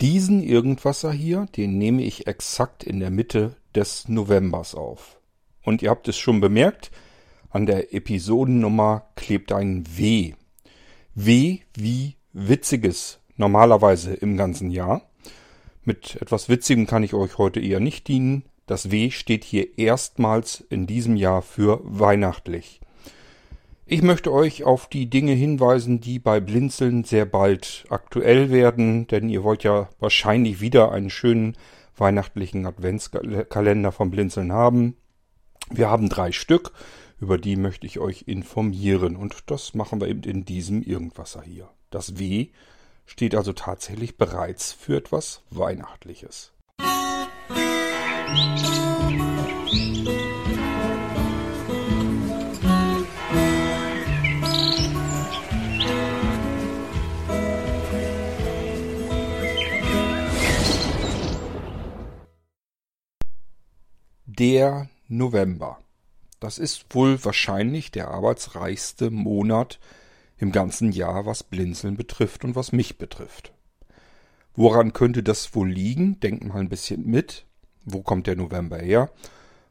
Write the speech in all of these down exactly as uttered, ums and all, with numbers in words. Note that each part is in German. Diesen Irgendwasser hier, den nehme ich exakt in der Mitte des Novembers auf. Und ihr habt es schon bemerkt, an der Episodennummer klebt ein W. W wie Witziges, normalerweise im ganzen Jahr. Mit etwas Witzigem kann ich euch heute eher nicht dienen. Das W steht hier erstmals in diesem Jahr für weihnachtlich. Ich möchte euch auf die Dinge hinweisen, die bei Blindzeln sehr bald aktuell werden, denn ihr wollt ja wahrscheinlich wieder einen schönen weihnachtlichen Adventskalender von Blindzeln haben. Wir haben drei Stück, über die möchte ich euch informieren und das machen wir eben in diesem Irgendwasser hier. Das W steht also tatsächlich bereits für etwas Weihnachtliches. Musik. Der November. Das ist wohl wahrscheinlich der arbeitsreichste Monat im ganzen Jahr, was Blindzeln betrifft und was mich betrifft. Woran könnte das wohl liegen? Denkt mal ein bisschen mit. Wo kommt der November her?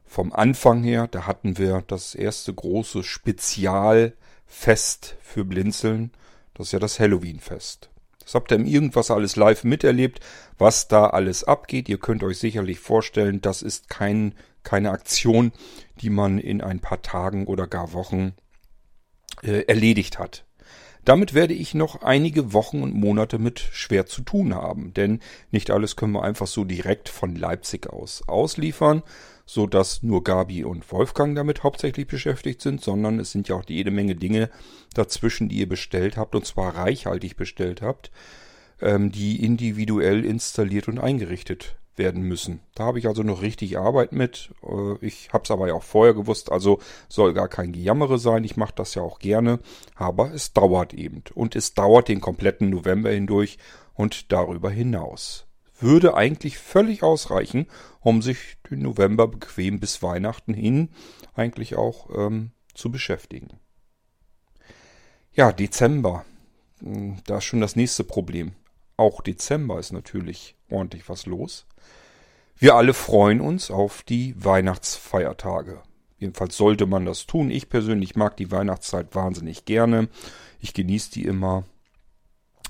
Vom Anfang her, da hatten wir das erste große Spezialfest für Blindzeln. Das ist ja das Halloween-Fest. Das habt ihr im Irgendwas alles live miterlebt, was da alles abgeht. Ihr könnt euch sicherlich vorstellen, das ist kein, keine Aktion, die man in ein paar Tagen oder gar Wochen äh, erledigt hat. Damit werde ich noch einige Wochen und Monate mit schwer zu tun haben, denn nicht alles können wir einfach so direkt von Leipzig aus ausliefern, sodass nur Gabi und Wolfgang damit hauptsächlich beschäftigt sind, sondern es sind ja auch jede Menge Dinge dazwischen, die ihr bestellt habt, und zwar reichhaltig bestellt habt, die individuell installiert und eingerichtet werden müssen. Da habe ich also noch richtig Arbeit mit. Ich habe es aber ja auch vorher gewusst, also soll gar kein Gejammere sein. Ich mache das ja auch gerne, aber es dauert eben. Und es dauert den kompletten November hindurch und darüber hinaus. Würde eigentlich völlig ausreichen, um sich den November bequem bis Weihnachten hin eigentlich auch ähm, zu beschäftigen. Ja, Dezember. Da ist schon das nächste Problem. Auch Dezember ist natürlich ordentlich was los. Wir alle freuen uns auf die Weihnachtsfeiertage. Jedenfalls sollte man das tun. Ich persönlich mag die Weihnachtszeit wahnsinnig gerne. Ich genieße die immer.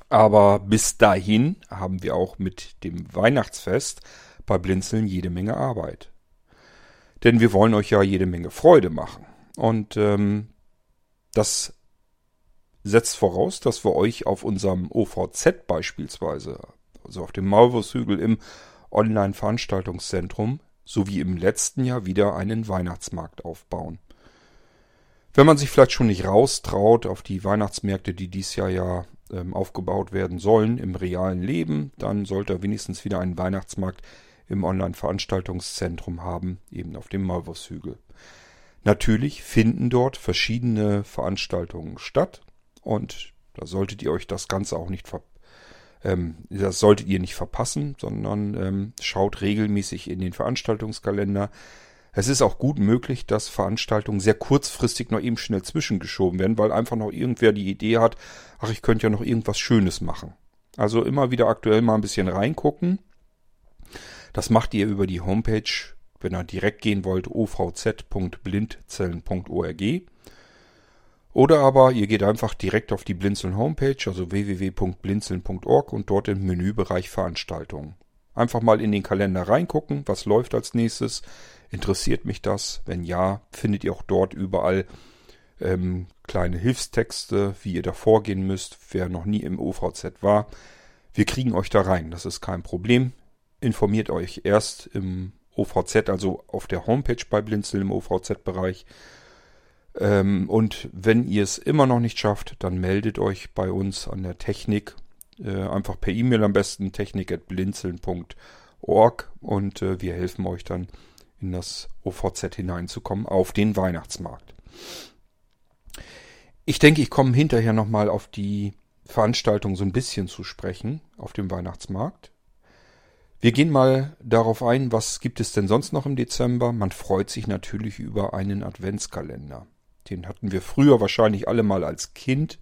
Aber bis dahin haben wir auch mit dem Weihnachtsfest bei Blindzeln jede Menge Arbeit. Denn wir wollen euch ja jede Menge Freude machen. Und ähm, das setzt voraus, dass wir euch auf unserem O V Z beispielsweise, also auf dem Maulwurfshügel im Online-Veranstaltungszentrum, sowie im letzten Jahr wieder einen Weihnachtsmarkt aufbauen. Wenn man sich vielleicht schon nicht raustraut auf die Weihnachtsmärkte, die dieses Jahr ja ähm, aufgebaut werden sollen im realen Leben, dann sollte wenigstens wieder einen Weihnachtsmarkt im Online-Veranstaltungszentrum haben, eben auf dem Maulwurfshügel. Natürlich finden dort verschiedene Veranstaltungen statt und da solltet ihr euch das Ganze auch nicht verpassen. Das solltet ihr nicht verpassen, sondern ähm, schaut regelmäßig in den Veranstaltungskalender. Es ist auch gut möglich, dass Veranstaltungen sehr kurzfristig noch eben schnell zwischengeschoben werden, weil einfach noch irgendwer die Idee hat, ach, ich könnte ja noch irgendwas Schönes machen. Also immer wieder aktuell mal ein bisschen reingucken. Das macht ihr über die Homepage, wenn ihr direkt gehen wollt, o v z punkt blindzeln punkt org. Oder aber ihr geht einfach direkt auf die Blindzeln Homepage, also w w w punkt blindzeln punkt org und dort im Menübereich Veranstaltungen. Einfach mal in den Kalender reingucken, was läuft als nächstes, interessiert mich das? Wenn ja, findet ihr auch dort überall ähm, kleine Hilfstexte, wie ihr da vorgehen müsst, wer noch nie im O V Z war. Wir kriegen euch da rein, das ist kein Problem. Informiert euch erst im O V Z, also auf der Homepage bei Blindzeln im O V Z-Bereich. Und wenn ihr es immer noch nicht schafft, dann meldet euch bei uns an der Technik. Einfach per E-Mail am besten, technik at blindzeln punkt org, und wir helfen euch dann, in das O V Z hineinzukommen, auf den Weihnachtsmarkt. Ich denke, ich komme hinterher nochmal auf die Veranstaltung so ein bisschen zu sprechen, auf dem Weihnachtsmarkt. Wir gehen mal darauf ein, was gibt es denn sonst noch im Dezember? Man freut sich natürlich über einen Adventskalender. Den hatten wir früher wahrscheinlich alle mal als Kind.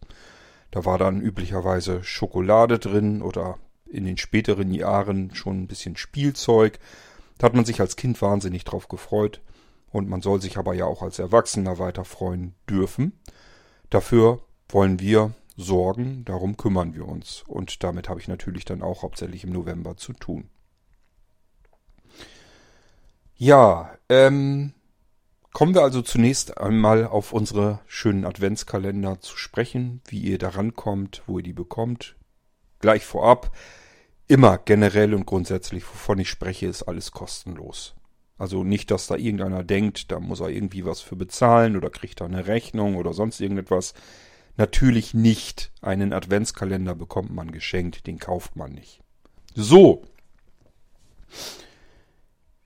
Da war dann üblicherweise Schokolade drin oder in den späteren Jahren schon ein bisschen Spielzeug. Da hat man sich als Kind wahnsinnig drauf gefreut. Und man soll sich aber ja auch als Erwachsener weiter freuen dürfen. Dafür wollen wir sorgen, darum kümmern wir uns. Und damit habe ich natürlich dann auch hauptsächlich im November zu tun. Ja, ähm, kommen wir also zunächst einmal auf unsere schönen Adventskalender zu sprechen, wie ihr da rankommt, wo ihr die bekommt. Gleich vorab, immer generell und grundsätzlich, wovon ich spreche, ist alles kostenlos. Also nicht, dass da irgendeiner denkt, da muss er irgendwie was für bezahlen oder kriegt er eine Rechnung oder sonst irgendetwas. Natürlich nicht. Einen Adventskalender bekommt man geschenkt, den kauft man nicht. So,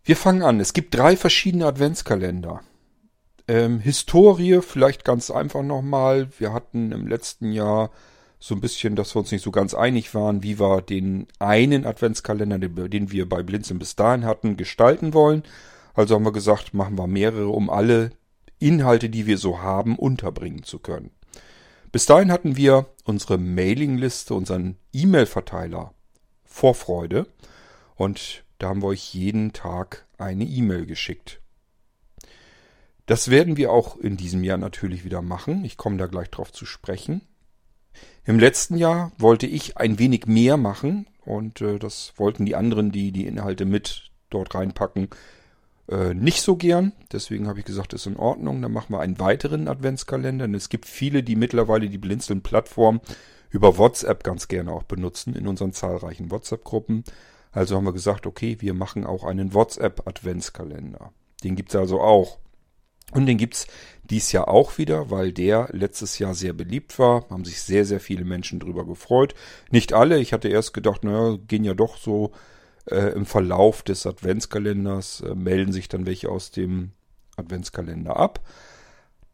wir fangen an. Es gibt drei verschiedene Adventskalender. Ähm, Historie, vielleicht ganz einfach nochmal. Wir hatten im letzten Jahr so ein bisschen, dass wir uns nicht so ganz einig waren, wie wir den einen Adventskalender, den wir bei Blindzeln bis dahin hatten, gestalten wollen. Also haben wir gesagt, machen wir mehrere, um alle Inhalte, die wir so haben, unterbringen zu können. Bis dahin hatten wir unsere Mailingliste, unseren E-Mail-Verteiler Vorfreude. Und da haben wir euch jeden Tag eine E-Mail geschickt. Das werden wir auch in diesem Jahr natürlich wieder machen. Ich komme da gleich drauf zu sprechen. Im letzten Jahr wollte ich ein wenig mehr machen und äh, das wollten die anderen, die die Inhalte mit dort reinpacken, äh, nicht so gern. Deswegen habe ich gesagt, ist in Ordnung, dann machen wir einen weiteren Adventskalender. Und es gibt viele, die mittlerweile die Blindzeln-Plattform über WhatsApp ganz gerne auch benutzen in unseren zahlreichen WhatsApp-Gruppen. Also haben wir gesagt, okay, wir machen auch einen WhatsApp-Adventskalender. Den gibt es also auch. Und den gibt's dies Jahr auch wieder, weil der letztes Jahr sehr beliebt war. Haben sich sehr, sehr viele Menschen drüber gefreut. Nicht alle. Ich hatte erst gedacht, naja, gehen ja doch so äh, im Verlauf des Adventskalenders, äh, melden sich dann welche aus dem Adventskalender ab.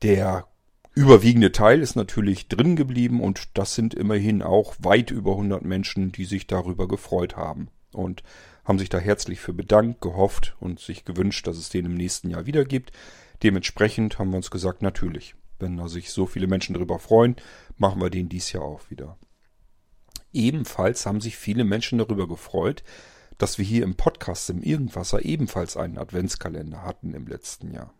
Der überwiegende Teil ist natürlich drin geblieben und das sind immerhin auch weit über hundert Menschen, die sich darüber gefreut haben. Und haben sich da herzlich für bedankt, gehofft und sich gewünscht, dass es den im nächsten Jahr wieder gibt. Dementsprechend haben wir uns gesagt, natürlich, wenn da sich so viele Menschen drüber freuen, machen wir den dies Jahr auch wieder. Ebenfalls haben sich viele Menschen darüber gefreut, dass wir hier im Podcast im Irgendwasser ebenfalls einen Adventskalender hatten im letzten Jahr.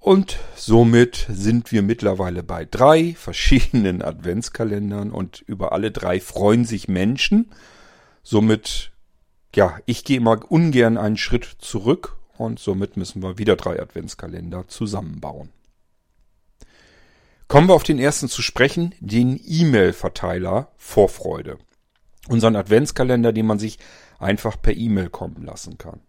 Und somit sind wir mittlerweile bei drei verschiedenen Adventskalendern und über alle drei freuen sich Menschen. Somit, ja, ich gehe mal ungern einen Schritt zurück. Und somit müssen wir wieder drei Adventskalender zusammenbauen. Kommen wir auf den ersten zu sprechen, den E-Mail-Verteiler Vorfreude. Unseren Adventskalender, den man sich einfach per E-Mail kommen lassen kann.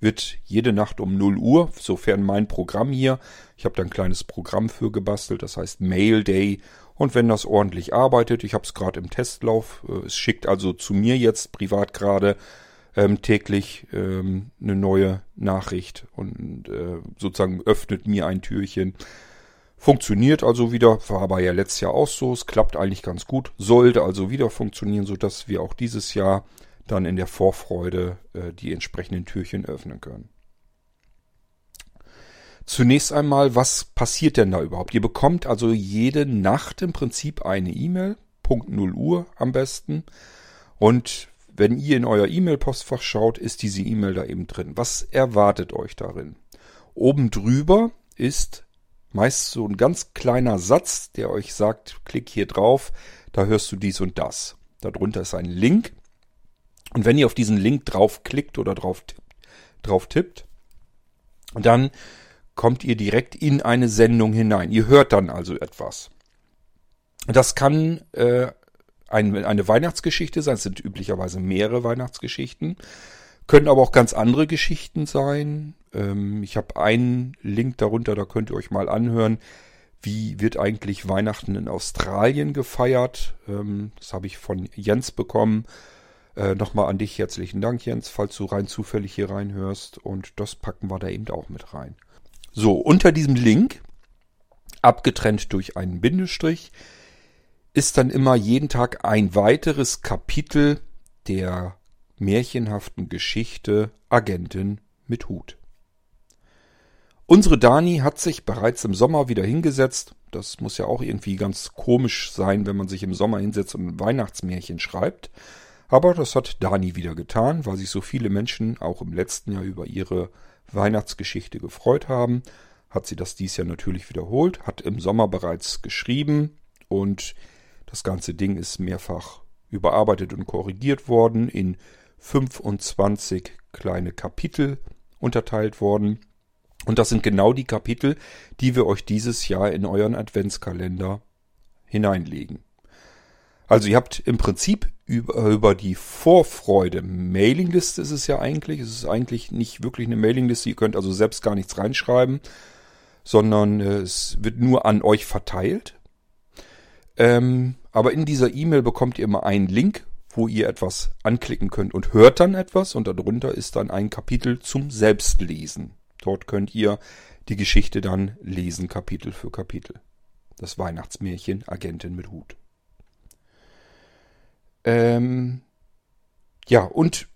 Wird jede Nacht um null Uhr, sofern mein Programm hier, ich habe da ein kleines Programm für gebastelt, das heißt Mail Day. Und wenn das ordentlich arbeitet, ich habe es gerade im Testlauf, es schickt also zu mir jetzt privat gerade, Ähm, täglich ähm, eine neue Nachricht und äh, sozusagen öffnet mir ein Türchen. Funktioniert also wieder, war aber ja letztes Jahr auch so, es klappt eigentlich ganz gut, sollte also wieder funktionieren, sodass wir auch dieses Jahr dann in der Vorfreude äh, die entsprechenden Türchen öffnen können. Zunächst einmal, was passiert denn da überhaupt? Ihr bekommt also jede Nacht im Prinzip eine E-Mail, Punkt null Uhr am besten, und wenn ihr in euer E-Mail-Postfach schaut, ist diese E-Mail da eben drin. Was erwartet euch darin? Oben drüber ist meist so ein ganz kleiner Satz, der euch sagt, klick hier drauf, da hörst du dies und das. Darunter ist ein Link. Und wenn ihr auf diesen Link draufklickt oder drauf tippt, drauf tippt, dann kommt ihr direkt in eine Sendung hinein. Ihr hört dann also etwas. Das kann äh, eine Weihnachtsgeschichte sein, es sind üblicherweise mehrere Weihnachtsgeschichten, können aber auch ganz andere Geschichten sein. Ich habe einen Link darunter, da könnt ihr euch mal anhören, wie wird eigentlich Weihnachten in Australien gefeiert. Das habe ich von Jens bekommen. Nochmal an dich herzlichen Dank, Jens, falls du rein zufällig hier reinhörst. Und das packen wir da eben auch mit rein. So, unter diesem Link, abgetrennt durch einen Bindestrich, ist dann immer jeden Tag ein weiteres Kapitel der märchenhaften Geschichte Agentin mit Hut. Unsere Dani hat sich bereits im Sommer wieder hingesetzt, Das muss ja auch irgendwie ganz komisch sein, wenn man sich im Sommer hinsetzt und ein Weihnachtsmärchen schreibt. Aber das hat Dani wieder getan, weil sich so viele Menschen auch im letzten Jahr über ihre Weihnachtsgeschichte gefreut haben. Hat sie das dieses Jahr natürlich wiederholt, hat im Sommer bereits geschrieben und das ganze Ding ist mehrfach überarbeitet und korrigiert worden, in fünfundzwanzig kleine Kapitel unterteilt worden. Und das sind genau die Kapitel, die wir euch dieses Jahr in euren Adventskalender hineinlegen. Also ihr habt im Prinzip über, über die Vorfreude, Mailingliste ist es ja eigentlich, es ist eigentlich nicht wirklich eine Mailingliste, ihr könnt also selbst gar nichts reinschreiben, sondern es wird nur an euch verteilt. Ähm, aber in dieser E-Mail bekommt ihr immer einen Link, wo ihr etwas anklicken könnt und hört dann etwas und darunter ist dann ein Kapitel zum Selbstlesen. Dort könnt ihr die Geschichte dann lesen, Kapitel für Kapitel. Das Weihnachtsmärchen Agentin mit Hut. Ähm, ja, und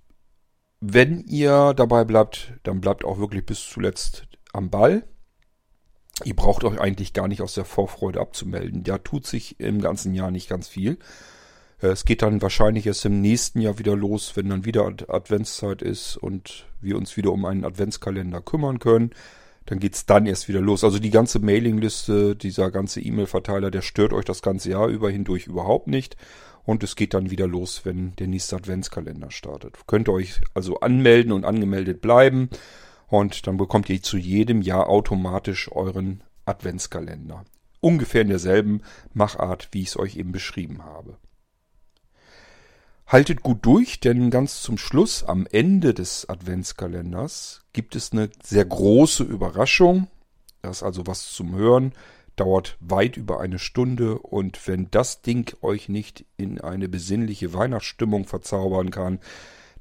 wenn ihr dabei bleibt, dann bleibt auch wirklich bis zuletzt am Ball. Ihr braucht euch eigentlich gar nicht aus der Vorfreude abzumelden. Da tut sich im ganzen Jahr nicht ganz viel. Es geht dann wahrscheinlich erst im nächsten Jahr wieder los, wenn dann wieder Adventszeit ist und wir uns wieder um einen Adventskalender kümmern können. Dann geht es dann erst wieder los. Also die ganze Mailingliste, dieser ganze E-Mail-Verteiler, der stört euch das ganze Jahr über hindurch überhaupt nicht. Und es geht dann wieder los, wenn der nächste Adventskalender startet. Könnt ihr euch also anmelden und angemeldet bleiben. Und dann bekommt ihr zu jedem Jahr automatisch euren Adventskalender. Ungefähr in derselben Machart, wie ich es euch eben beschrieben habe. Haltet gut durch, denn ganz zum Schluss, am Ende des Adventskalenders, gibt es eine sehr große Überraschung. Das ist also was zum Hören, dauert weit über eine Stunde und wenn das Ding euch nicht in eine besinnliche Weihnachtsstimmung verzaubern kann,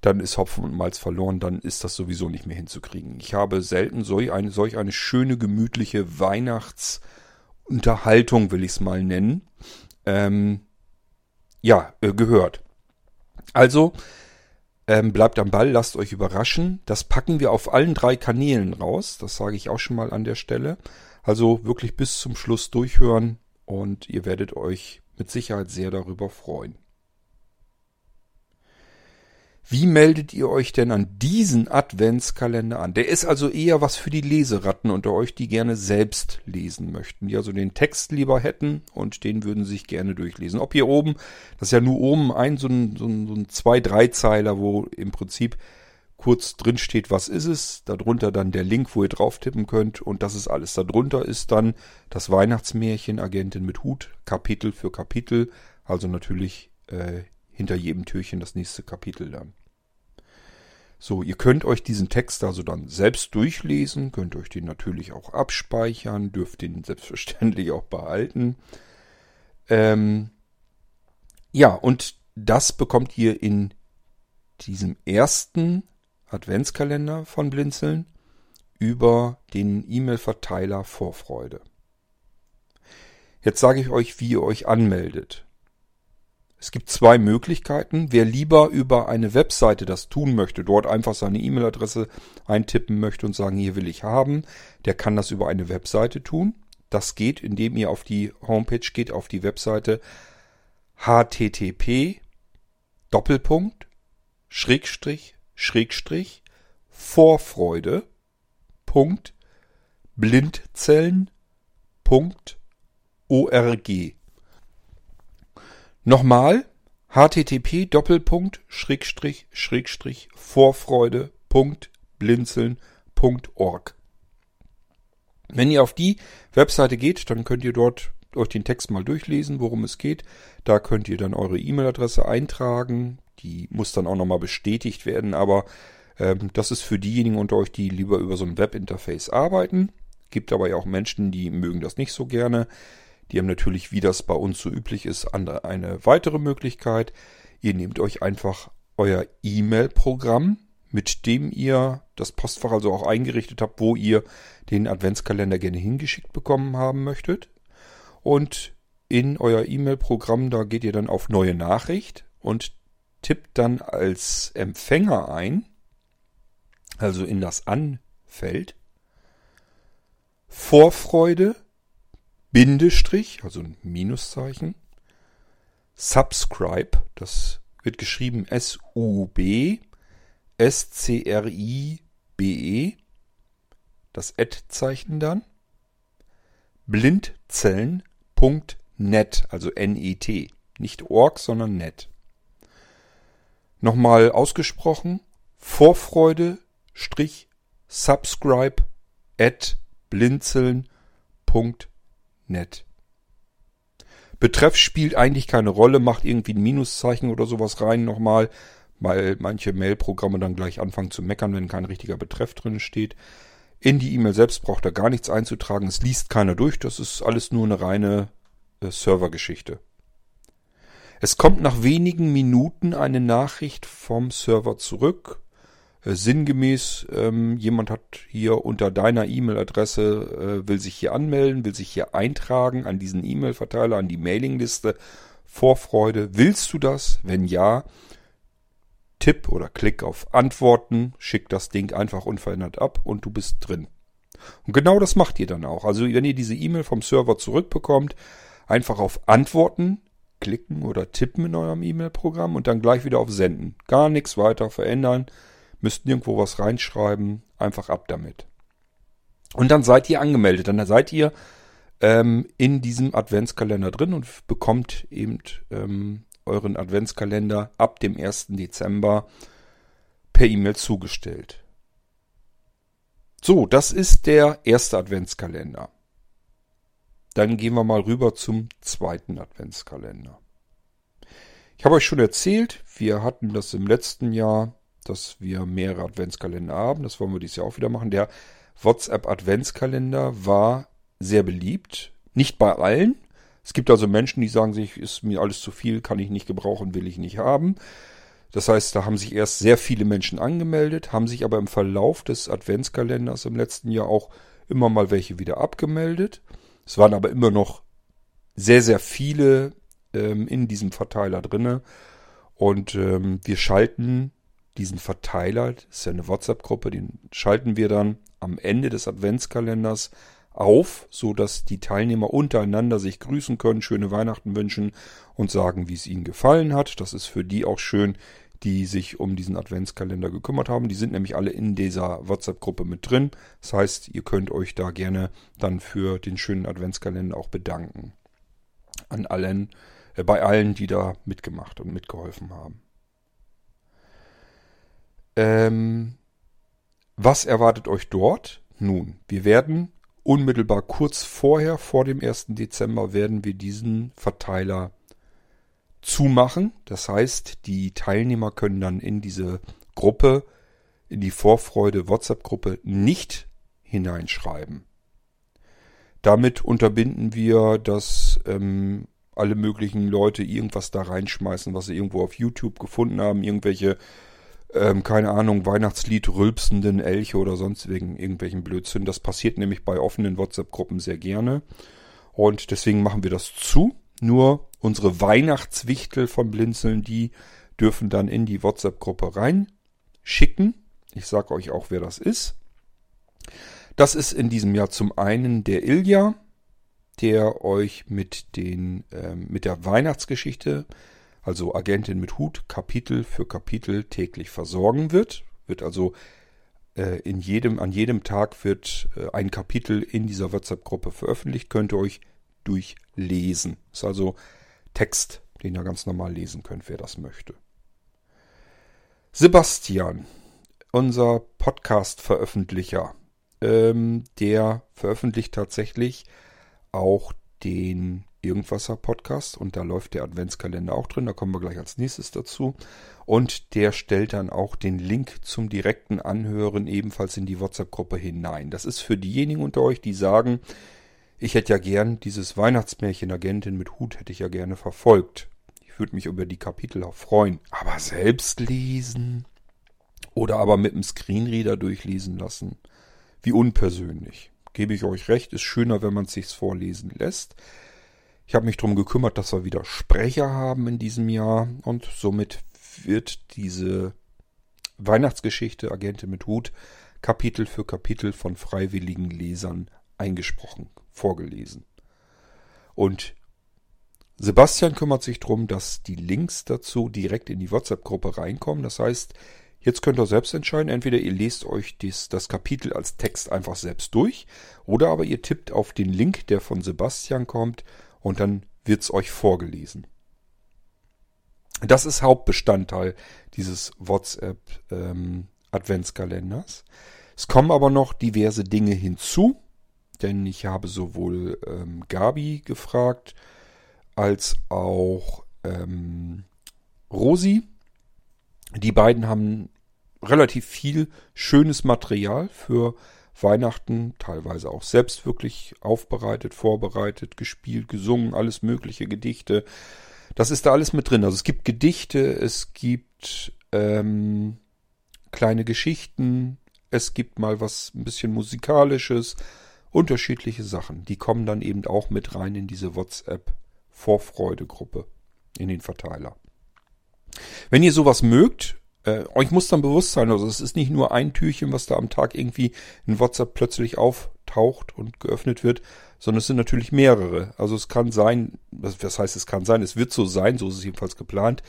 dann ist Hopfen und Malz verloren, dann ist das sowieso nicht mehr hinzukriegen. Ich habe selten solch eine, solch eine schöne, gemütliche Weihnachtsunterhaltung, will ich es mal nennen, ähm, ja, gehört. Also, ähm, bleibt am Ball, lasst euch überraschen. Das packen wir auf allen drei Kanälen raus. Das sage ich auch schon mal an der Stelle. Also wirklich bis zum Schluss durchhören und ihr werdet euch mit Sicherheit sehr darüber freuen. Wie meldet ihr euch denn an diesen Adventskalender an? Der ist also eher was für die Leseratten unter euch, die gerne selbst lesen möchten, die also den Text lieber hätten und den würden sich gerne durchlesen. Ob hier oben, das ist ja nur oben ein, so ein, so ein, so ein Zwei-Drei-Zeiler, wo im Prinzip kurz drin steht, was ist es, darunter dann der Link, wo ihr drauf tippen könnt und das ist alles. Darunter ist dann das Weihnachtsmärchen Agentin mit Hut, Kapitel für Kapitel, also natürlich äh, hinter jedem Türchen das nächste Kapitel dann. So, ihr könnt euch diesen Text also dann selbst durchlesen, könnt euch den natürlich auch abspeichern, dürft den selbstverständlich auch behalten. Ähm, ja, und das bekommt ihr in diesem ersten Adventskalender von Blindzeln über den E-Mail-Verteiler Vorfreude. Jetzt sage ich euch, wie ihr euch anmeldet. Es gibt zwei Möglichkeiten. Wer lieber über eine Webseite das tun möchte, dort einfach seine E-Mail-Adresse eintippen möchte und sagen, hier will ich haben, der kann das über eine Webseite tun. Das geht, indem ihr auf die Homepage geht, auf die Webseite h t t p Doppelpunkt Schrägstrich Schrägstrich Vorfreude Punkt blindzeln Punkt org. Nochmal, h t t p Doppelpunkt Schrägstrich Schrägstrich Vorfreude Punkt blindzeln Punkt org. Wenn ihr auf die Webseite geht, dann könnt ihr dort euch den Text mal durchlesen, worum es geht. Da könnt ihr dann eure E-Mail-Adresse eintragen. Die muss dann auch nochmal bestätigt werden, aber ähm, das ist für diejenigen unter euch, die lieber über so ein Webinterface arbeiten. Gibt aber ja auch Menschen, die mögen das nicht so gerne. Die haben natürlich, wie das bei uns so üblich ist, eine weitere Möglichkeit. Ihr nehmt euch einfach euer E-Mail-Programm, mit dem ihr das Postfach also auch eingerichtet habt, wo ihr den Adventskalender gerne hingeschickt bekommen haben möchtet. Und in euer E-Mail-Programm, da geht ihr dann auf Neue Nachricht und tippt dann als Empfänger ein, also in das Anfeld, Vorfreude Bindestrich, also ein Minuszeichen, Subscribe, das wird geschrieben S U B S C R I B E, das Ad-Zeichen dann, blindzeln punkt net, also N E T, nicht org, sondern net. Nochmal ausgesprochen, Vorfreude-subscribe at blindzeln punkt net. Betreff spielt eigentlich keine Rolle, macht irgendwie ein Minuszeichen oder sowas rein nochmal, weil manche Mailprogramme dann gleich anfangen zu meckern, wenn kein richtiger Betreff drin steht. In die E-Mail selbst braucht er gar nichts einzutragen, es liest keiner durch, das ist alles nur eine reine äh, Servergeschichte. Es kommt nach wenigen Minuten eine Nachricht vom Server zurück, äh, sinngemäß, ähm, jemand hat hier unter deiner E-Mail-Adresse, äh, will sich hier anmelden, will sich hier eintragen an diesen E-Mail-Verteiler, an die Mailingliste, Vorfreude, willst du das? Wenn ja, Tipp oder Klick auf Antworten, schick das Ding einfach unverändert ab und du bist drin. Und genau das macht ihr dann auch. Also wenn ihr diese E-Mail vom Server zurückbekommt, einfach auf Antworten klicken oder tippen in eurem E-Mail-Programm und dann gleich wieder auf Senden. Gar nichts weiter verändern, müsst nirgendwo was reinschreiben, einfach ab damit. Und dann seid ihr angemeldet, dann seid ihr ähm, in diesem Adventskalender drin und bekommt eben... Ähm, euren Adventskalender ab dem ersten Dezember per E-Mail zugestellt. So, das ist der erste Adventskalender. Dann gehen wir mal rüber zum zweiten Adventskalender. Ich habe euch schon erzählt, wir hatten das im letzten Jahr, dass wir mehrere Adventskalender haben. Das wollen wir dieses Jahr auch wieder machen. Der WhatsApp-Adventskalender war sehr beliebt. Nicht bei allen. Es gibt also Menschen, die sagen sich, ist mir alles zu viel, kann ich nicht gebrauchen, will ich nicht haben. Das heißt, da haben sich erst sehr viele Menschen angemeldet, haben sich aber im Verlauf des Adventskalenders im letzten Jahr auch immer mal welche wieder abgemeldet. Es waren aber immer noch sehr, sehr viele ähm, in diesem Verteiler drinne. Und ähm, wir schalten diesen Verteiler, das ist ja eine WhatsApp-Gruppe, den schalten wir dann am Ende des Adventskalenders auf, so dass die Teilnehmer untereinander sich grüßen können, schöne Weihnachten wünschen und sagen, wie es ihnen gefallen hat. Das ist für die auch schön, die sich um diesen Adventskalender gekümmert haben. Die sind nämlich alle in dieser WhatsApp-Gruppe mit drin. Das heißt, ihr könnt euch da gerne dann für den schönen Adventskalender auch bedanken. An allen, äh, bei allen, die da mitgemacht und mitgeholfen haben. Ähm, was erwartet euch dort? Nun, wir werden unmittelbar kurz vorher, vor dem ersten Dezember, werden wir diesen Verteiler zumachen. Das heißt, die Teilnehmer können dann in diese Gruppe, in die Vorfreude-WhatsApp-Gruppe nicht hineinschreiben. Damit unterbinden wir, dass ähm, alle möglichen Leute irgendwas da reinschmeißen, was sie irgendwo auf YouTube gefunden haben, irgendwelche Ähm, keine Ahnung, Weihnachtslied, rülpsenden Elche oder sonst wegen irgendwelchen Blödsinn. Das passiert nämlich bei offenen WhatsApp-Gruppen sehr gerne. Und deswegen machen wir das zu. Nur unsere Weihnachtswichtel von Blinzeln, die dürfen dann in die WhatsApp-Gruppe reinschicken. Ich sage euch auch, wer das ist. Das ist in diesem Jahr zum einen der Ilja, der euch mit, den, äh, mit der Weihnachtsgeschichte, also Agentin mit Hut, Kapitel für Kapitel täglich versorgen wird. Wird also äh, in jedem, an jedem Tag wird äh, ein Kapitel in dieser WhatsApp-Gruppe veröffentlicht. Könnt ihr euch durchlesen. Ist also Text, den ihr ganz normal lesen könnt, wer das möchte. Sebastian, unser Podcast-Veröffentlicher, ähm, der veröffentlicht tatsächlich auch den Irgendwasser-Podcast und da läuft der Adventskalender auch drin, da kommen wir gleich als nächstes dazu. Und der stellt dann auch den Link zum direkten Anhören ebenfalls in die WhatsApp-Gruppe hinein. Das ist für diejenigen unter euch, die sagen, ich hätte ja gern dieses Weihnachtsmärchen Agentin mit Hut, hätte ich ja gerne verfolgt. Ich würde mich über die Kapitel auch freuen. Aber selbst lesen oder aber mit dem Screenreader durchlesen lassen, wie unpersönlich. Gebe ich euch recht, ist schöner, wenn man es sich vorlesen lässt. Ich habe mich darum gekümmert, dass wir wieder Sprecher haben in diesem Jahr und somit wird diese Weihnachtsgeschichte Agentin mit Hut Kapitel für Kapitel von freiwilligen Lesern eingesprochen, vorgelesen. Und Sebastian kümmert sich darum, dass die Links dazu direkt in die WhatsApp-Gruppe reinkommen. Das heißt, jetzt könnt ihr selbst entscheiden. Entweder ihr lest euch dies, das Kapitel als Text einfach selbst durch oder aber ihr tippt auf den Link, der von Sebastian kommt und dann wird es euch vorgelesen. Das ist Hauptbestandteil dieses WhatsApp-Adventskalenders. Ähm, es kommen aber noch diverse Dinge hinzu, denn ich habe sowohl ähm, Gabi gefragt als auch ähm, Rosi. Die beiden haben relativ viel schönes Material für Weihnachten, teilweise auch selbst wirklich aufbereitet, vorbereitet, gespielt, gesungen, alles mögliche, Gedichte. Das ist da alles mit drin. Also es gibt Gedichte, es gibt ähm, kleine Geschichten, es gibt mal was ein bisschen Musikalisches, unterschiedliche Sachen. Die kommen dann eben auch mit rein in diese WhatsApp-Vorfreude-Gruppe, in den Verteiler. Wenn ihr sowas mögt, äh, euch muss dann bewusst sein, also es ist nicht nur ein Türchen, was da am Tag irgendwie in WhatsApp plötzlich auftaucht und geöffnet wird, sondern es sind natürlich mehrere. Also es kann sein, was heißt es kann sein, es wird so sein, so ist es jedenfalls geplant,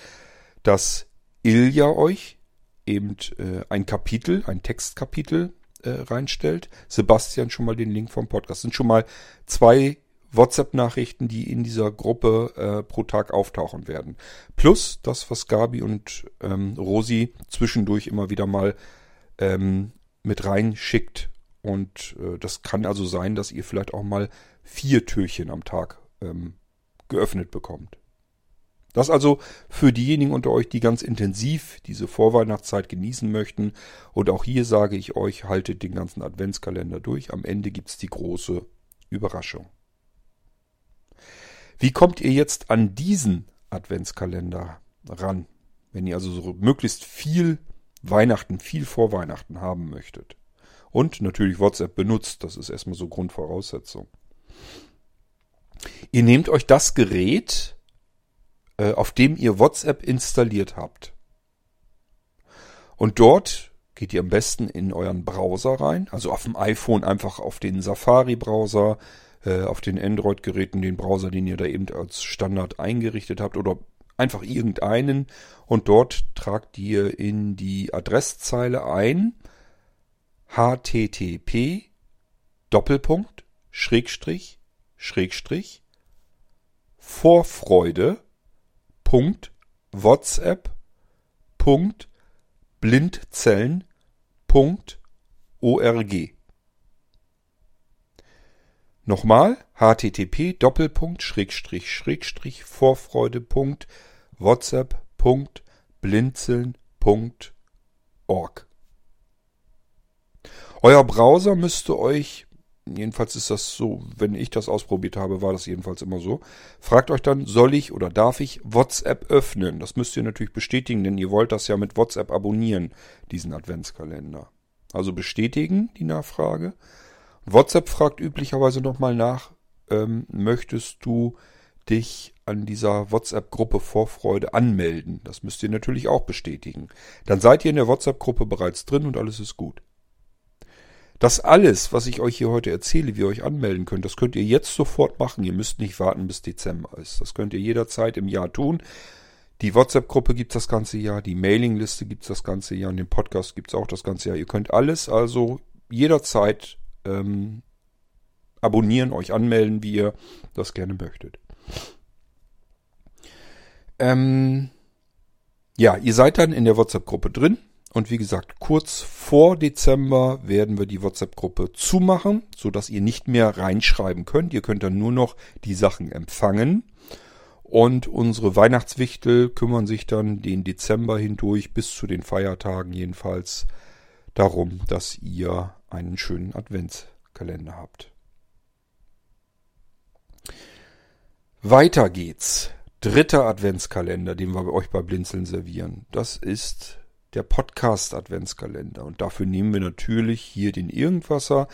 dass Ilja euch eben äh, ein Kapitel, ein Textkapitel äh, reinstellt. Sebastian schon mal den Link vom Podcast. Das sind schon mal zwei WhatsApp-Nachrichten, die in dieser Gruppe äh, pro Tag auftauchen werden. Plus das, was Gabi und ähm, Rosi zwischendurch immer wieder mal ähm, mit reinschickt. Und äh, das kann also sein, dass ihr vielleicht auch mal vier Türchen am Tag ähm, geöffnet bekommt. Das also für diejenigen unter euch, die ganz intensiv diese Vorweihnachtszeit genießen möchten. Und auch hier sage ich euch, haltet den ganzen Adventskalender durch. Am Ende gibt's die große Überraschung. Wie kommt ihr jetzt an diesen Adventskalender ran, wenn ihr also so möglichst viel Weihnachten, viel vor Weihnachten haben möchtet? Und natürlich WhatsApp benutzt, das ist erstmal so Grundvoraussetzung. Ihr nehmt euch das Gerät, äh, auf dem ihr WhatsApp installiert habt. Und dort geht ihr am besten in euren Browser rein, also auf dem iPhone einfach auf den Safari-Browser, auf den Android-Geräten den Browser, den ihr da eben als Standard eingerichtet habt oder einfach irgendeinen und dort tragt ihr in die Adresszeile ein http Doppelpunkt Schrägstrich Schrägstrich Vorfreude Punkt WhatsApp Punkt blindzeln Punkt org. Nochmal, http Doppelpunkt Schrägstrich Schrägstrich Vorfreude Punkt WhatsApp Punkt blindzeln Punkt org. Euer Browser müsste euch, jedenfalls ist das so, wenn ich das ausprobiert habe, war das jedenfalls immer so, fragt euch dann, soll ich oder darf ich WhatsApp öffnen? Das müsst ihr natürlich bestätigen, denn ihr wollt das ja mit WhatsApp abonnieren, diesen Adventskalender. Also bestätigen die Nachfrage. WhatsApp fragt üblicherweise nochmal nach, ähm, möchtest du dich an dieser WhatsApp-Gruppe Vorfreude anmelden? Das müsst ihr natürlich auch bestätigen. Dann seid ihr in der WhatsApp-Gruppe bereits drin und alles ist gut. Das alles, was ich euch hier heute erzähle, wie ihr euch anmelden könnt, das könnt ihr jetzt sofort machen. Ihr müsst nicht warten, bis Dezember ist. Das könnt ihr jederzeit im Jahr tun. Die WhatsApp-Gruppe gibt's das ganze Jahr, die Mailingliste gibt's das ganze Jahr und den Podcast gibt's auch das ganze Jahr. Ihr könnt alles also jederzeit Ähm, abonnieren, euch anmelden, wie ihr das gerne möchtet. Ähm, ja, ihr seid dann in der WhatsApp-Gruppe drin und wie gesagt, kurz vor Dezember werden wir die WhatsApp-Gruppe zumachen, sodass ihr nicht mehr reinschreiben könnt. Ihr könnt dann nur noch die Sachen empfangen und unsere Weihnachtswichtel kümmern sich dann den Dezember hindurch bis zu den Feiertagen jedenfalls darum, dass ihr einen schönen Adventskalender habt. Weiter geht's. Dritter Adventskalender, den wir euch bei Blindzeln servieren. Das ist der Podcast-Adventskalender. Und dafür nehmen wir natürlich hier den Irgendwasser.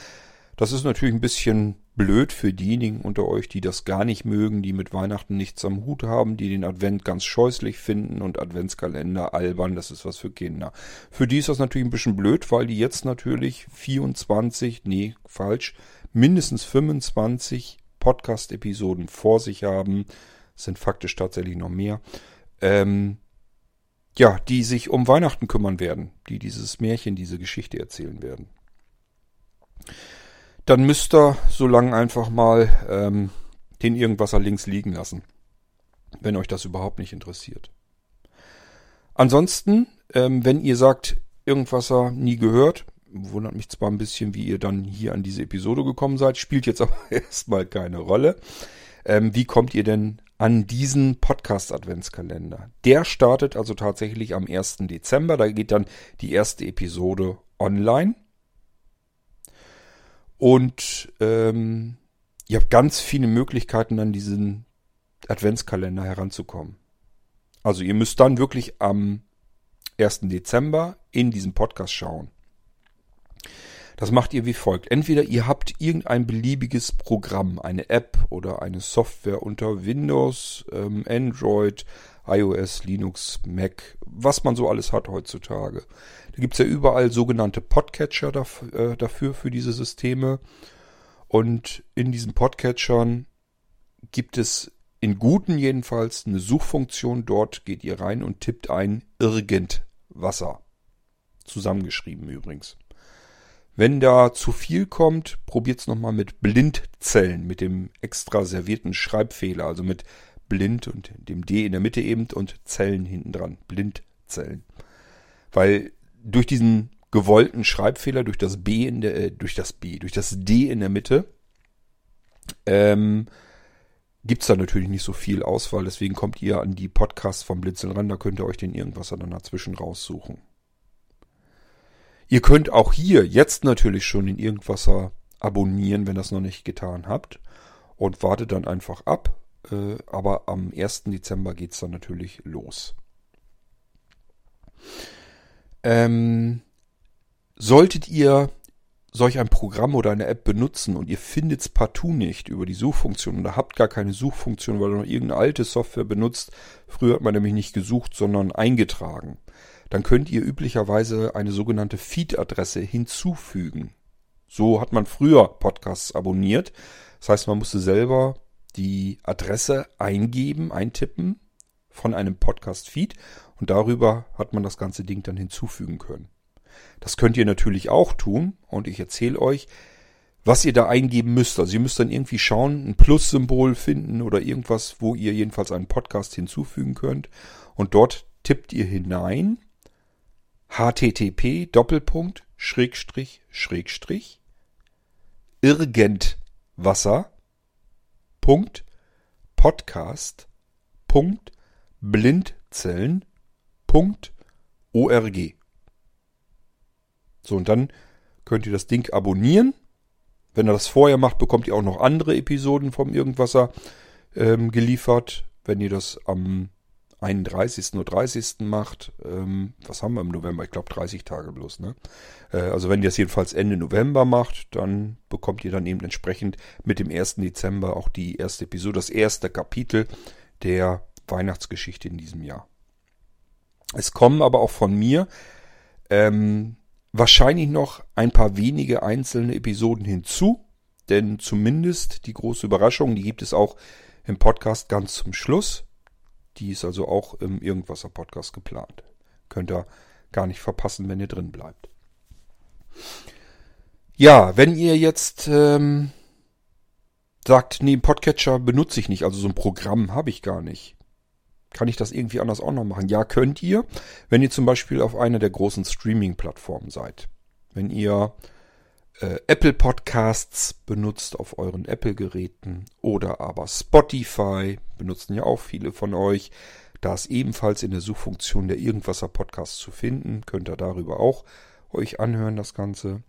Das ist natürlich ein bisschen blöd für diejenigen unter euch, die das gar nicht mögen, die mit Weihnachten nichts am Hut haben, die den Advent ganz scheußlich finden und Adventskalender albern, das ist was für Kinder. Für die ist das natürlich ein bisschen blöd, weil die jetzt natürlich vierundzwanzig, nee, falsch, mindestens fünfundzwanzig Podcast-Episoden vor sich haben, das sind faktisch tatsächlich noch mehr, ähm, ja, die sich um Weihnachten kümmern werden, die dieses Märchen, diese Geschichte erzählen werden. Dann müsst ihr so lange einfach mal ähm, den Irgendwasser links liegen lassen, wenn euch das überhaupt nicht interessiert. Ansonsten, ähm, wenn ihr sagt, Irgendwasser nie gehört, wundert mich zwar ein bisschen, wie ihr dann hier an diese Episode gekommen seid, spielt jetzt aber erstmal keine Rolle. Ähm, wie kommt ihr denn an diesen Podcast-Adventskalender? Der startet also tatsächlich am ersten Dezember. Da geht dann die erste Episode online. Und ähm, ihr habt ganz viele Möglichkeiten, an diesen Adventskalender heranzukommen. Also ihr müsst dann wirklich am ersten Dezember in diesen Podcast schauen. Das macht ihr wie folgt. Entweder ihr habt irgendein beliebiges Programm, eine App oder eine Software unter Windows, ähm, Android, iOS, Linux, Mac, was man so alles hat heutzutage. Da gibt es ja überall sogenannte Podcatcher dafür, äh, dafür, für diese Systeme. Und in diesen Podcatchern gibt es in guten jedenfalls eine Suchfunktion. Dort geht ihr rein und tippt ein Irgendwasser. Zusammengeschrieben übrigens. Wenn da zu viel kommt, probiert es nochmal mit Blindzeln, mit dem extra servierten Schreibfehler, also mit blind und dem D in der Mitte eben und Zellen hinten dran, Blindzeln. Weil durch diesen gewollten Schreibfehler, durch das B in der, äh, durch das B, durch das D in der Mitte, ähm, gibt es da natürlich nicht so viel Auswahl, deswegen kommt ihr an die Podcasts vom Blindzeln ran, da könnt ihr euch den Irgendwasser dann dazwischen raussuchen. Ihr könnt auch hier jetzt natürlich schon den Irgendwasser abonnieren, wenn ihr das noch nicht getan habt. Und wartet dann einfach ab. Aber am ersten Dezember geht es dann natürlich los. Ähm, solltet ihr solch ein Programm oder eine App benutzen und ihr findet es partout nicht über die Suchfunktion oder habt gar keine Suchfunktion, weil ihr noch irgendeine alte Software benutzt. Früher hat man nämlich nicht gesucht, sondern eingetragen. Dann könnt ihr üblicherweise eine sogenannte Feed-Adresse hinzufügen. So hat man früher Podcasts abonniert. Das heißt, man musste selber die Adresse eingeben, eintippen von einem Podcast-Feed und darüber hat man das ganze Ding dann hinzufügen können. Das könnt ihr natürlich auch tun und ich erzähle euch, was ihr da eingeben müsst. Also ihr müsst dann irgendwie schauen, ein Plus-Symbol finden oder irgendwas, wo ihr jedenfalls einen Podcast hinzufügen könnt und dort tippt ihr hinein http Doppelpunkt Schrägstrich Schrägstrich Irgendwasser Punkt Podcast Punkt Blindzeln Punkt org. So, und dann könnt ihr das Ding abonnieren. Wenn ihr das vorher macht, bekommt ihr auch noch andere Episoden vom Irgendwasser ähm, geliefert. Wenn ihr das am einunddreißigsten oder dreißigsten macht, ähm, was haben wir im November? Ich glaube dreißig Tage bloß, ne? Äh, also wenn ihr das jedenfalls Ende November macht, dann bekommt ihr dann eben entsprechend mit dem ersten Dezember auch die erste Episode, das erste Kapitel der Weihnachtsgeschichte in diesem Jahr. Es kommen aber auch von mir ähm, wahrscheinlich noch ein paar wenige einzelne Episoden hinzu, denn zumindest die große Überraschung, die gibt es auch im Podcast ganz zum Schluss. Die ist also auch im Irgendwasser-Podcast geplant. Könnt ihr gar nicht verpassen, wenn ihr drin bleibt. Ja, wenn ihr jetzt ähm, sagt, nee, Podcatcher benutze ich nicht, also so ein Programm habe ich gar nicht. Kann ich das irgendwie anders auch noch machen? Ja, könnt ihr, wenn ihr zum Beispiel auf einer der großen Streaming-Plattformen seid. Wenn ihr äh, Apple Podcasts benutzt auf euren Apple-Geräten oder aber Spotify, benutzen ja auch viele von euch. Da ist ebenfalls in der Suchfunktion der Irgendwasser-Podcast zu finden. Könnt ihr darüber auch euch anhören, das Ganze.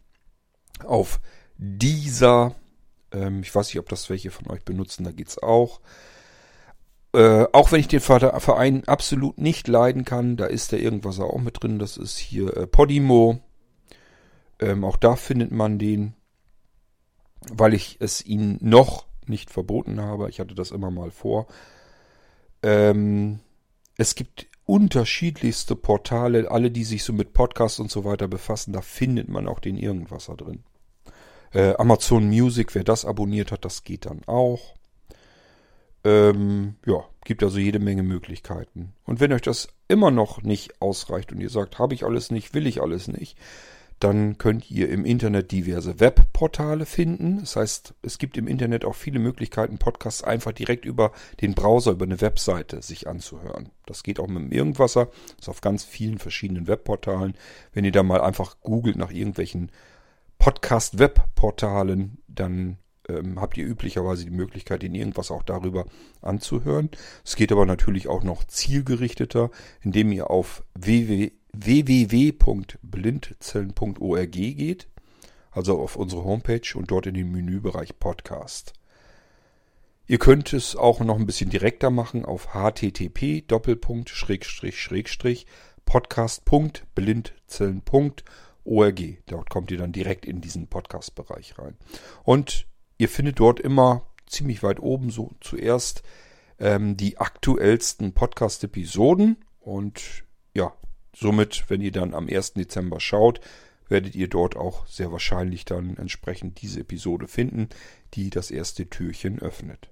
Auf dieser, ähm, ich weiß nicht, ob das welche von euch benutzen, da geht's auch. Äh, auch wenn ich den Verein absolut nicht leiden kann, da ist der Irgendwasser auch mit drin. Das ist hier äh, Podimo. Ähm, auch da findet man den, weil ich es ihnen noch nicht verboten habe. Ich hatte das immer mal vor. Ähm, es gibt unterschiedlichste Portale, alle, die sich so mit Podcasts und so weiter befassen. Da findet man auch den Irgendwasser drin. Äh, Amazon Music, wer das abonniert hat, das geht dann auch. Ähm, ja, gibt also jede Menge Möglichkeiten. Und wenn euch das immer noch nicht ausreicht und ihr sagt, habe ich alles nicht, will ich alles nicht, dann könnt ihr im Internet diverse Webportale finden. Das heißt, es gibt im Internet auch viele Möglichkeiten, Podcasts einfach direkt über den Browser, über eine Webseite sich anzuhören. Das geht auch mit dem Irgendwasser. Das ist auf ganz vielen verschiedenen Webportalen. Wenn ihr da mal einfach googelt nach irgendwelchen Podcast-Webportalen, dann ähm, habt ihr üblicherweise die Möglichkeit, den Irgendwas auch darüber anzuhören. Es geht aber natürlich auch noch zielgerichteter, indem ihr auf w w w punkt blindzeln punkt org geht, also auf unsere Homepage und dort in den Menübereich Podcast. Ihr könnt es auch noch ein bisschen direkter machen auf h t t p Doppelpunkt Schrägstrich Schrägstrich Podcast Punkt blindzeln Punkt org. Dort kommt ihr dann direkt in diesen Podcast-Bereich rein. Und ihr findet dort immer ziemlich weit oben so zuerst ähm, die aktuellsten Podcast-Episoden. Und ja, somit, wenn ihr dann am ersten Dezember schaut, werdet ihr dort auch sehr wahrscheinlich dann entsprechend diese Episode finden, die das erste Türchen öffnet.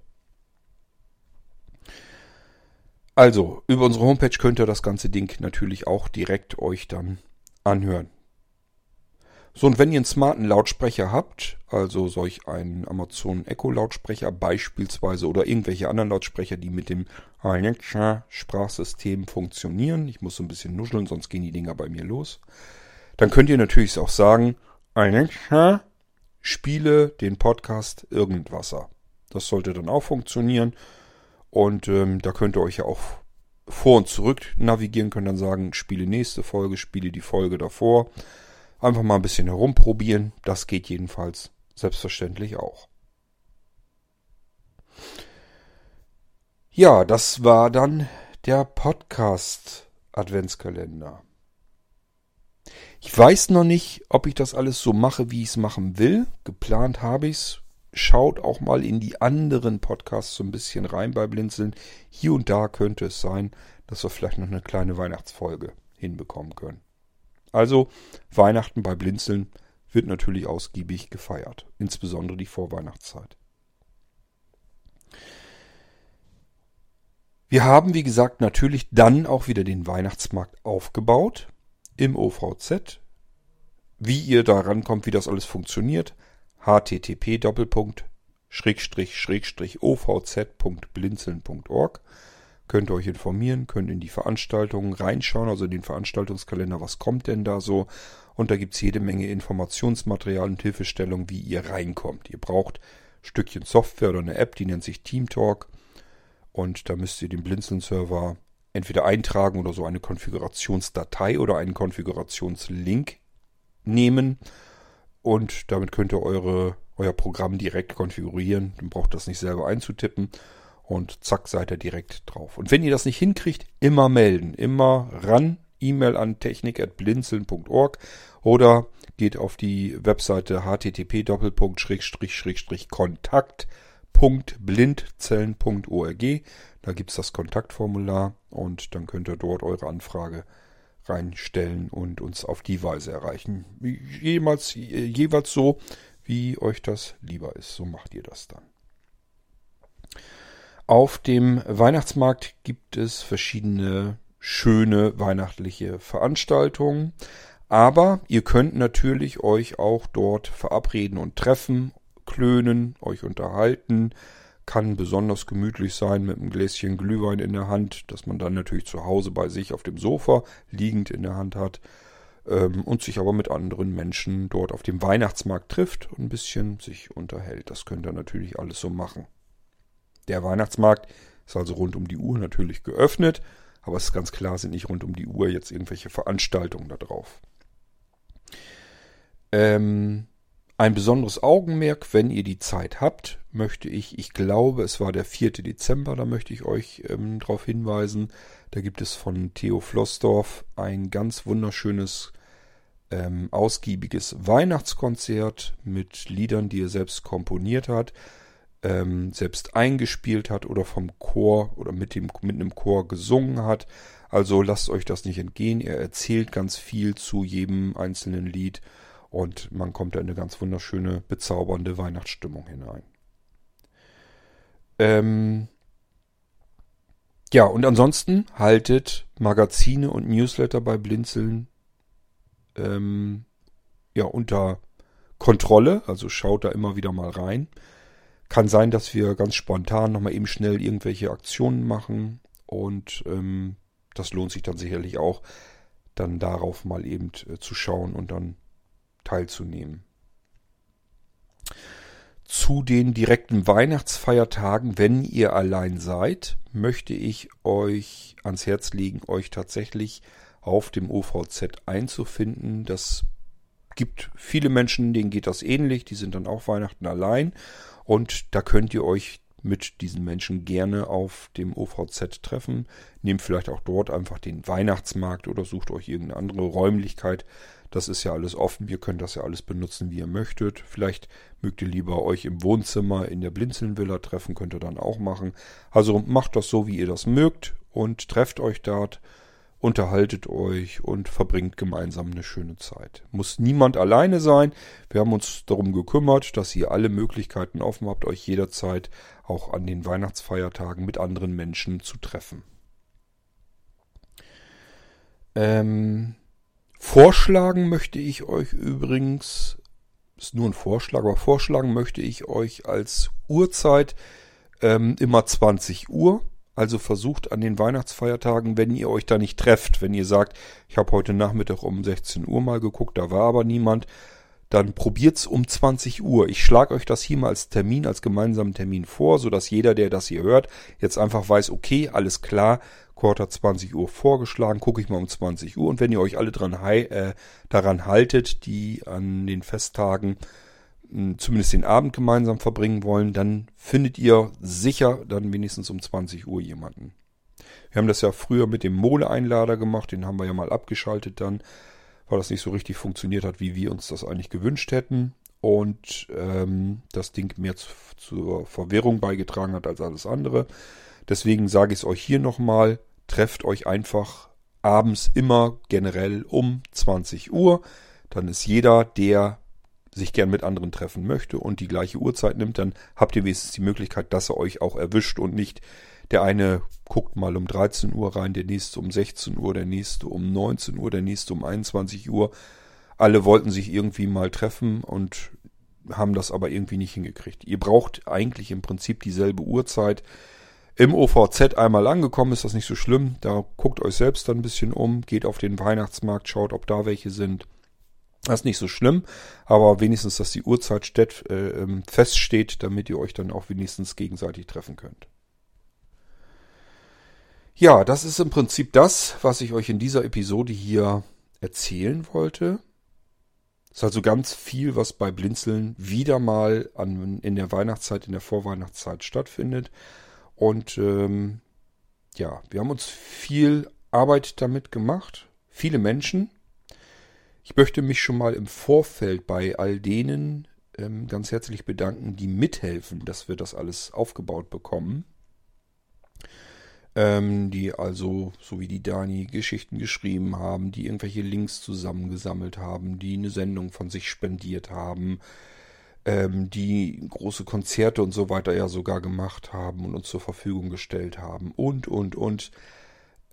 Also, über unsere Homepage könnt ihr das ganze Ding natürlich auch direkt euch dann anhören. So, und wenn ihr einen smarten Lautsprecher habt, also solch einen Amazon Echo Lautsprecher beispielsweise oder irgendwelche anderen Lautsprecher, die mit dem Alexa-Sprachsystem funktionieren, ich muss so ein bisschen nuscheln, sonst gehen die Dinger bei mir los, dann könnt ihr natürlich auch sagen, Alexa, spiele den Podcast Irgendwasser. Das sollte dann auch funktionieren und ähm, da könnt ihr euch ja auch vor und zurück navigieren, könnt dann sagen, spiele nächste Folge, spiele die Folge davor. Einfach mal ein bisschen herumprobieren. Das geht jedenfalls selbstverständlich auch. Ja, das war dann der Podcast-Adventskalender. Ich weiß noch nicht, ob ich das alles so mache, wie ich es machen will. Geplant habe ich es. Schaut auch mal in die anderen Podcasts so ein bisschen rein bei Blindzeln. Hier und da könnte es sein, dass wir vielleicht noch eine kleine Weihnachtsfolge hinbekommen können. Also, Weihnachten bei Blindzeln wird natürlich ausgiebig gefeiert, insbesondere die Vorweihnachtszeit. Wir haben, wie gesagt, natürlich dann auch wieder den Weihnachtsmarkt aufgebaut im O V Z. Wie ihr da rankommt, wie das alles funktioniert, h t t p Doppelpunkt Schrägstrich Schrägstrich O V Z Punkt blindzeln Punkt org. Könnt ihr euch informieren, könnt in die Veranstaltungen reinschauen, also in den Veranstaltungskalender, was kommt denn da so. Und da gibt es jede Menge Informationsmaterial und Hilfestellung, wie ihr reinkommt. Ihr braucht ein Stückchen Software oder eine App, die nennt sich TeamTalk. Und da müsst ihr den Blindzeln-Server entweder eintragen oder so eine Konfigurationsdatei oder einen Konfigurationslink nehmen. Und damit könnt ihr eure, euer Programm direkt konfigurieren. Dann braucht das nicht selber einzutippen. Und zack, seid ihr direkt drauf. Und wenn ihr das nicht hinkriegt, immer melden. Immer ran. E-Mail an technik at blindzeln punkt org oder geht auf die Webseite h t t p Doppelpunkt Schrägstrich Schrägstrich Kontakt Punkt blindzeln Punkt org. Da gibt es das Kontaktformular und dann könnt ihr dort eure Anfrage reinstellen und uns auf die Weise erreichen. Jeweils, jeweils so, wie euch das lieber ist. So macht ihr das dann. Auf dem Weihnachtsmarkt gibt es verschiedene schöne weihnachtliche Veranstaltungen, aber ihr könnt natürlich euch auch dort verabreden und treffen, klönen, euch unterhalten. Kann besonders gemütlich sein mit einem Gläschen Glühwein in der Hand, das man dann natürlich zu Hause bei sich auf dem Sofa liegend in der Hand hat ähm, und sich aber mit anderen Menschen dort auf dem Weihnachtsmarkt trifft und ein bisschen sich unterhält. Das könnt ihr natürlich alles so machen. Der Weihnachtsmarkt ist also rund um die Uhr natürlich geöffnet, aber es ist ganz klar, sind nicht rund um die Uhr jetzt irgendwelche Veranstaltungen da drauf. Ähm, ein besonderes Augenmerk, wenn ihr die Zeit habt, möchte ich, ich glaube, es war der vierte Dezember, da möchte ich euch ähm, darauf hinweisen, da gibt es von Theo Flossdorf ein ganz wunderschönes, ähm, ausgiebiges Weihnachtskonzert mit Liedern, die er selbst komponiert hat. Ähm, selbst eingespielt hat oder vom Chor oder mit dem mit einem Chor gesungen hat. Also lasst euch das nicht entgehen. Er erzählt ganz viel zu jedem einzelnen Lied und man kommt da in eine ganz wunderschöne, bezaubernde Weihnachtsstimmung hinein. Ähm ja, und ansonsten haltet Magazine und Newsletter bei Blindzeln ähm, ja, unter Kontrolle, also schaut da immer wieder mal rein. Kann sein, dass wir ganz spontan nochmal eben schnell irgendwelche Aktionen machen und ähm, das lohnt sich dann sicherlich auch, dann darauf mal eben zu schauen und dann teilzunehmen. Zu den direkten Weihnachtsfeiertagen, wenn ihr allein seid, möchte ich euch ans Herz legen, euch tatsächlich auf dem O V Z einzufinden. Das gibt viele Menschen, denen geht das ähnlich, die sind dann auch Weihnachten allein und da könnt ihr euch mit diesen Menschen gerne auf dem O V Z treffen. Nehmt vielleicht auch dort einfach den Weihnachtsmarkt oder sucht euch irgendeine andere Räumlichkeit. Das ist ja alles offen. Ihr könnt das ja alles benutzen, wie ihr möchtet. Vielleicht mögt ihr lieber euch im Wohnzimmer in der Blindzeln-Villa treffen. Könnt ihr dann auch machen. Also macht das so, wie ihr das mögt und trefft euch dort, unterhaltet euch und verbringt gemeinsam eine schöne Zeit. Muss niemand alleine sein. Wir haben uns darum gekümmert, dass ihr alle Möglichkeiten offen habt, euch jederzeit auch an den Weihnachtsfeiertagen mit anderen Menschen zu treffen. Ähm, vorschlagen möchte ich euch übrigens, ist nur ein Vorschlag, aber vorschlagen möchte ich euch als Uhrzeit ähm, immer zwanzig Uhr. Also versucht an den Weihnachtsfeiertagen, wenn ihr euch da nicht trefft, wenn ihr sagt, ich habe heute Nachmittag um sechzehn Uhr mal geguckt, da war aber niemand, dann probiert's um zwanzig Uhr. Ich schlage euch das hier mal als Termin, als gemeinsamen Termin vor, sodass jeder, der das hier hört, jetzt einfach weiß, okay, alles klar, Kurt hat zwanzig Uhr vorgeschlagen, gucke ich mal um zwanzig Uhr. Und wenn ihr euch alle dran hei- äh, daran haltet, die an den Festtagen zumindest den Abend gemeinsam verbringen wollen, dann findet ihr sicher dann wenigstens um zwanzig Uhr jemanden. Wir haben das ja früher mit dem Mole-Einlader gemacht, den haben wir ja mal abgeschaltet dann, weil das nicht so richtig funktioniert hat, wie wir uns das eigentlich gewünscht hätten und ähm, das Ding mehr zu, zur Verwirrung beigetragen hat als alles andere. Deswegen sage ich es euch hier nochmal, trefft euch einfach abends immer generell um zwanzig Uhr, dann ist jeder, der sich gern mit anderen treffen möchte und die gleiche Uhrzeit nimmt, dann habt ihr wenigstens die Möglichkeit, dass er euch auch erwischt und nicht der eine guckt mal um dreizehn Uhr rein, der nächste um sechzehn Uhr, der nächste um neunzehn Uhr, der nächste um einundzwanzig Uhr. Alle wollten sich irgendwie mal treffen und haben das aber irgendwie nicht hingekriegt. Ihr braucht eigentlich im Prinzip dieselbe Uhrzeit. Im O V Z einmal angekommen ist das nicht so schlimm. Da guckt euch selbst dann ein bisschen um, geht auf den Weihnachtsmarkt, schaut, ob da welche sind. Das ist nicht so schlimm, aber wenigstens, dass die Uhrzeit steht, äh, feststeht, damit ihr euch dann auch wenigstens gegenseitig treffen könnt. Ja, das ist im Prinzip das, was ich euch in dieser Episode hier erzählen wollte. Es ist also ganz viel, was bei Blindzeln wieder mal an, in der Weihnachtszeit, in der Vorweihnachtszeit stattfindet. Und ähm, ja, wir haben uns viel Arbeit damit gemacht, viele Menschen. Ich möchte mich schon mal im Vorfeld bei all denen ähm, ganz herzlich bedanken, die mithelfen, dass wir das alles aufgebaut bekommen. Ähm, die also, so wie die Dani, Geschichten geschrieben haben, die irgendwelche Links zusammengesammelt haben, die eine Sendung von sich spendiert haben, ähm, die große Konzerte und so weiter ja sogar gemacht haben und uns zur Verfügung gestellt haben und, und, und.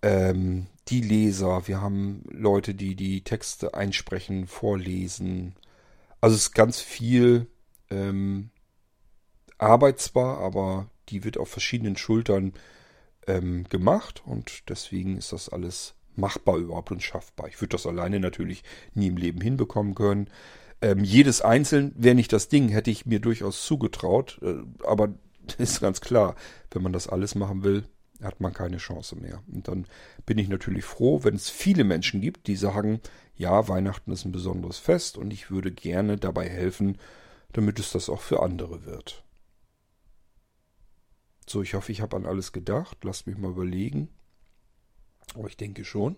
Ähm, die Leser, wir haben Leute, die die Texte einsprechen, vorlesen. Also es ist ganz viel ähm, Arbeit zwar, aber die wird auf verschiedenen Schultern ähm, gemacht und deswegen ist das alles machbar überhaupt und schaffbar. Ich würde das alleine natürlich nie im Leben hinbekommen können. Ähm, jedes Einzelne, wäre nicht das Ding, hätte ich mir durchaus zugetraut, äh, aber ist ganz klar, wenn man das alles machen will, hat man keine Chance mehr. Und dann bin ich natürlich froh, wenn es viele Menschen gibt, die sagen, ja, Weihnachten ist ein besonderes Fest und ich würde gerne dabei helfen, damit es das auch für andere wird. So, ich hoffe, ich habe an alles gedacht. Lasst mich mal überlegen. Aber ich denke schon.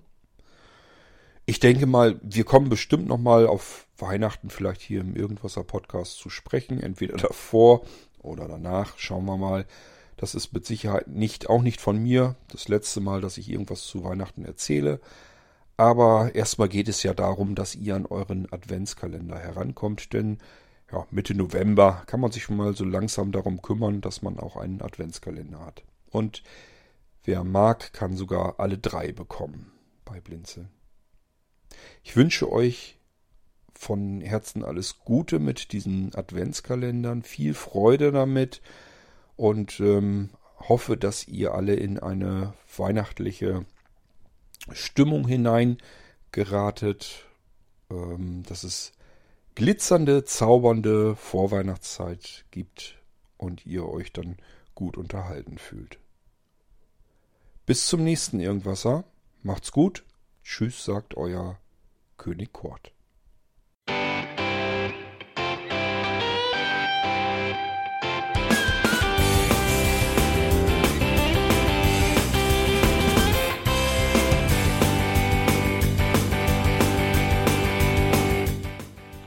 Ich denke mal, wir kommen bestimmt nochmal auf Weihnachten vielleicht hier im Irgendwasser Podcast zu sprechen. Entweder davor oder danach. Schauen wir mal. Das ist mit Sicherheit nicht, auch nicht von mir das letzte Mal, dass ich irgendwas zu Weihnachten erzähle. Aber erstmal geht es ja darum, dass ihr an euren Adventskalender herankommt, denn ja, Mitte November kann man sich schon mal so langsam darum kümmern, dass man auch einen Adventskalender hat. Und wer mag, kann sogar alle drei bekommen bei blindzeln. Ich wünsche euch von Herzen alles Gute mit diesen Adventskalendern, viel Freude damit und ähm, hoffe, dass ihr alle in eine weihnachtliche Stimmung hineingeratet, ähm, dass es glitzernde, zaubernde Vorweihnachtszeit gibt und ihr euch dann gut unterhalten fühlt. Bis zum nächsten Irgendwasser. Macht's gut. Tschüss, sagt euer König Kurt.